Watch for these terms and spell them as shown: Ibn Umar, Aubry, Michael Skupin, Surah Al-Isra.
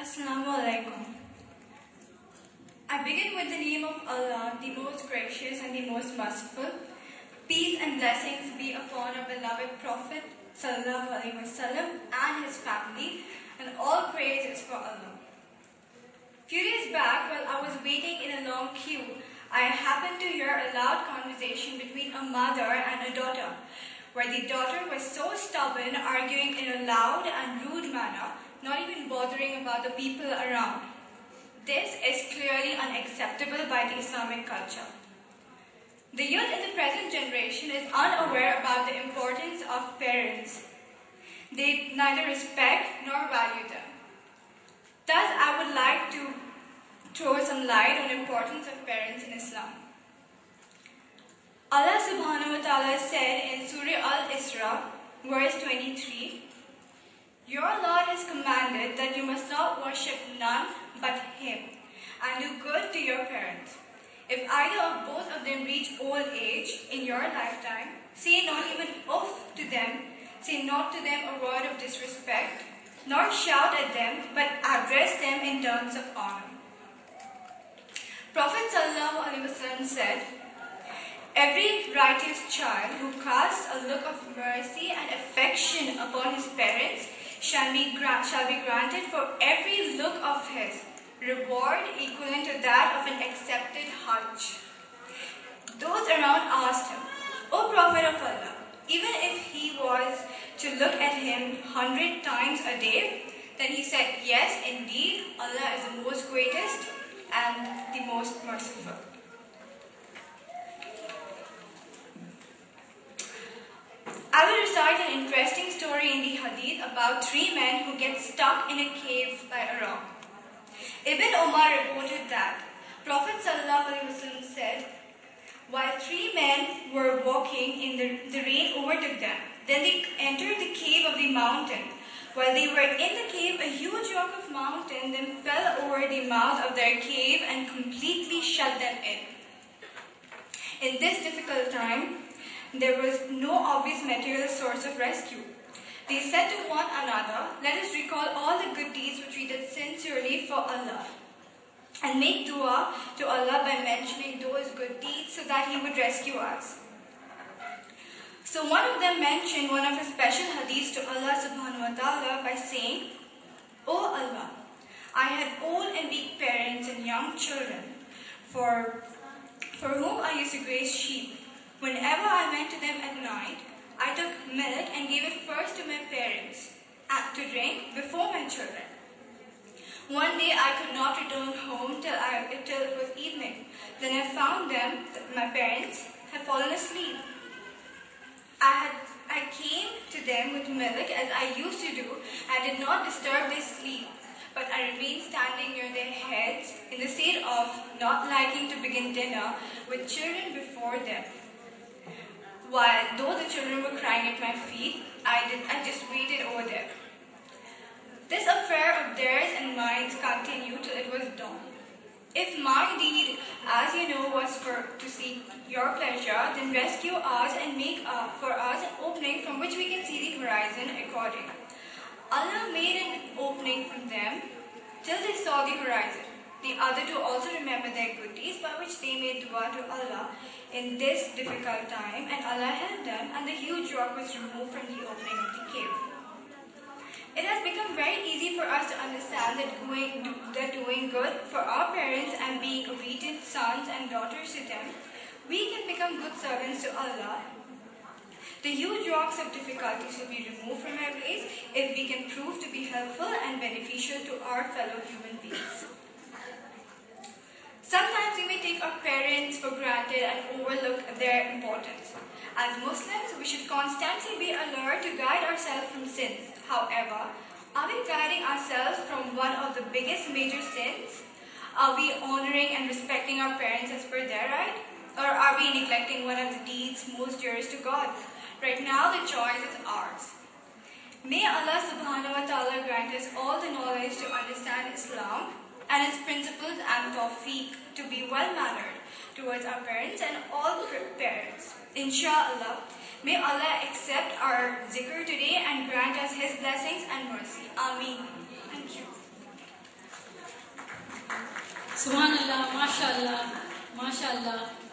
Assalamualaikum. I begin with the name of Allah, the most gracious and the most merciful. Peace and blessings be upon our beloved Prophet Sallallahu Alaihi Wasallam and his family, and all praise is for Allah. Few days back, while I was waiting in a long queue, I happened to hear a loud conversation between a mother and a daughter, where the daughter was so stubborn, arguing in a loud and rude manner, not even bothering about the people around. This is clearly unacceptable by the Islamic culture. The youth in the present generation is unaware about the importance of parents. They neither respect nor value them. Thus, I would like to throw some light on the importance of parents in Islam. Allah subhanahu wa ta'ala said in Surah Al-Isra, verse 23, "Your Lord has commanded that you must not worship none but Him, and do good to your parents. If either of both of them reach old age in your lifetime, say not even off to them, say not to them a word of disrespect, nor shout at them, but address them in terms of honor." Prophet Sallallahu Alaihi Wasallam said, "Every righteous child who casts a look of mercy and affection upon his parents shall be granted for every look of his, reward equivalent to that of an accepted Hajj." Those around asked him, "O Prophet of Allah, even if he was to look at him 100 times a day, then he said, yes, indeed, Allah is the most greatest and the most merciful." I will recite an interesting story in the Hadith about 3 men who get stuck in a cave by a rock. Ibn Umar reported that Prophet ﷺ said, "While 3 men were walking in the rain overtook them. Then they entered the cave of the mountain. While they were in the cave, a huge rock of mountain then fell over the mouth of their cave and completely shut them in. In this difficult time, there was no obvious material source of rescue. They said to one another, 'Let us recall all the good deeds which we did sincerely for Allah, and make dua to Allah by mentioning those good deeds so that He would rescue us.' So one of them mentioned one of his special hadiths to Allah subhanahu wa ta'ala by saying, 'O Allah, I had old and weak parents and young children, for whom I used to graze sheep. Whenever I went to them at night, I took milk and gave it first to my parents, to drink before my children. One day I could not return home till it was evening. Then I found them, my parents, had fallen asleep. I came to them with milk as I used to do. I did not disturb their sleep, but I remained standing near their heads in the state of not liking to begin dinner with children before them. Though the children were crying at my feet, I just waited over there. This affair of theirs and mine continued till it was dawn. If my deed, as you know, was to seek your pleasure, then rescue us and make up for us an opening from which we can see the horizon according. Allah made an opening from them till they saw the horizon. The other two also remembered their good deeds by which they made dua to Allah in this difficult time, and Allah helped them, and the huge rock was removed from the opening of the cave." It has become very easy for us to understand that doing good for our parents and being obedient sons and daughters to them, we can become good servants to Allah. The huge rocks of difficulty should be removed from our ways if we can prove to be helpful and beneficial to our fellow human beings. Sometimes we may take our parents for granted and overlook their importance. As Muslims, we should constantly be alert to guide ourselves from sins. However, are we guiding ourselves from one of the biggest major sins? Are we honoring and respecting our parents as per their right? Or are we neglecting one of the deeds most dearest to God? Right now, the choice is ours. May Allah subhanahu wa ta'ala grant us all the knowledge to understand Islam and its principles and tawfiq to be well-mannered towards our parents and all parents. Insha'Allah, may Allah accept our zikr today and grant us His blessings and mercy. Ameen. Thank you. Subhanallah, mashallah, mashallah.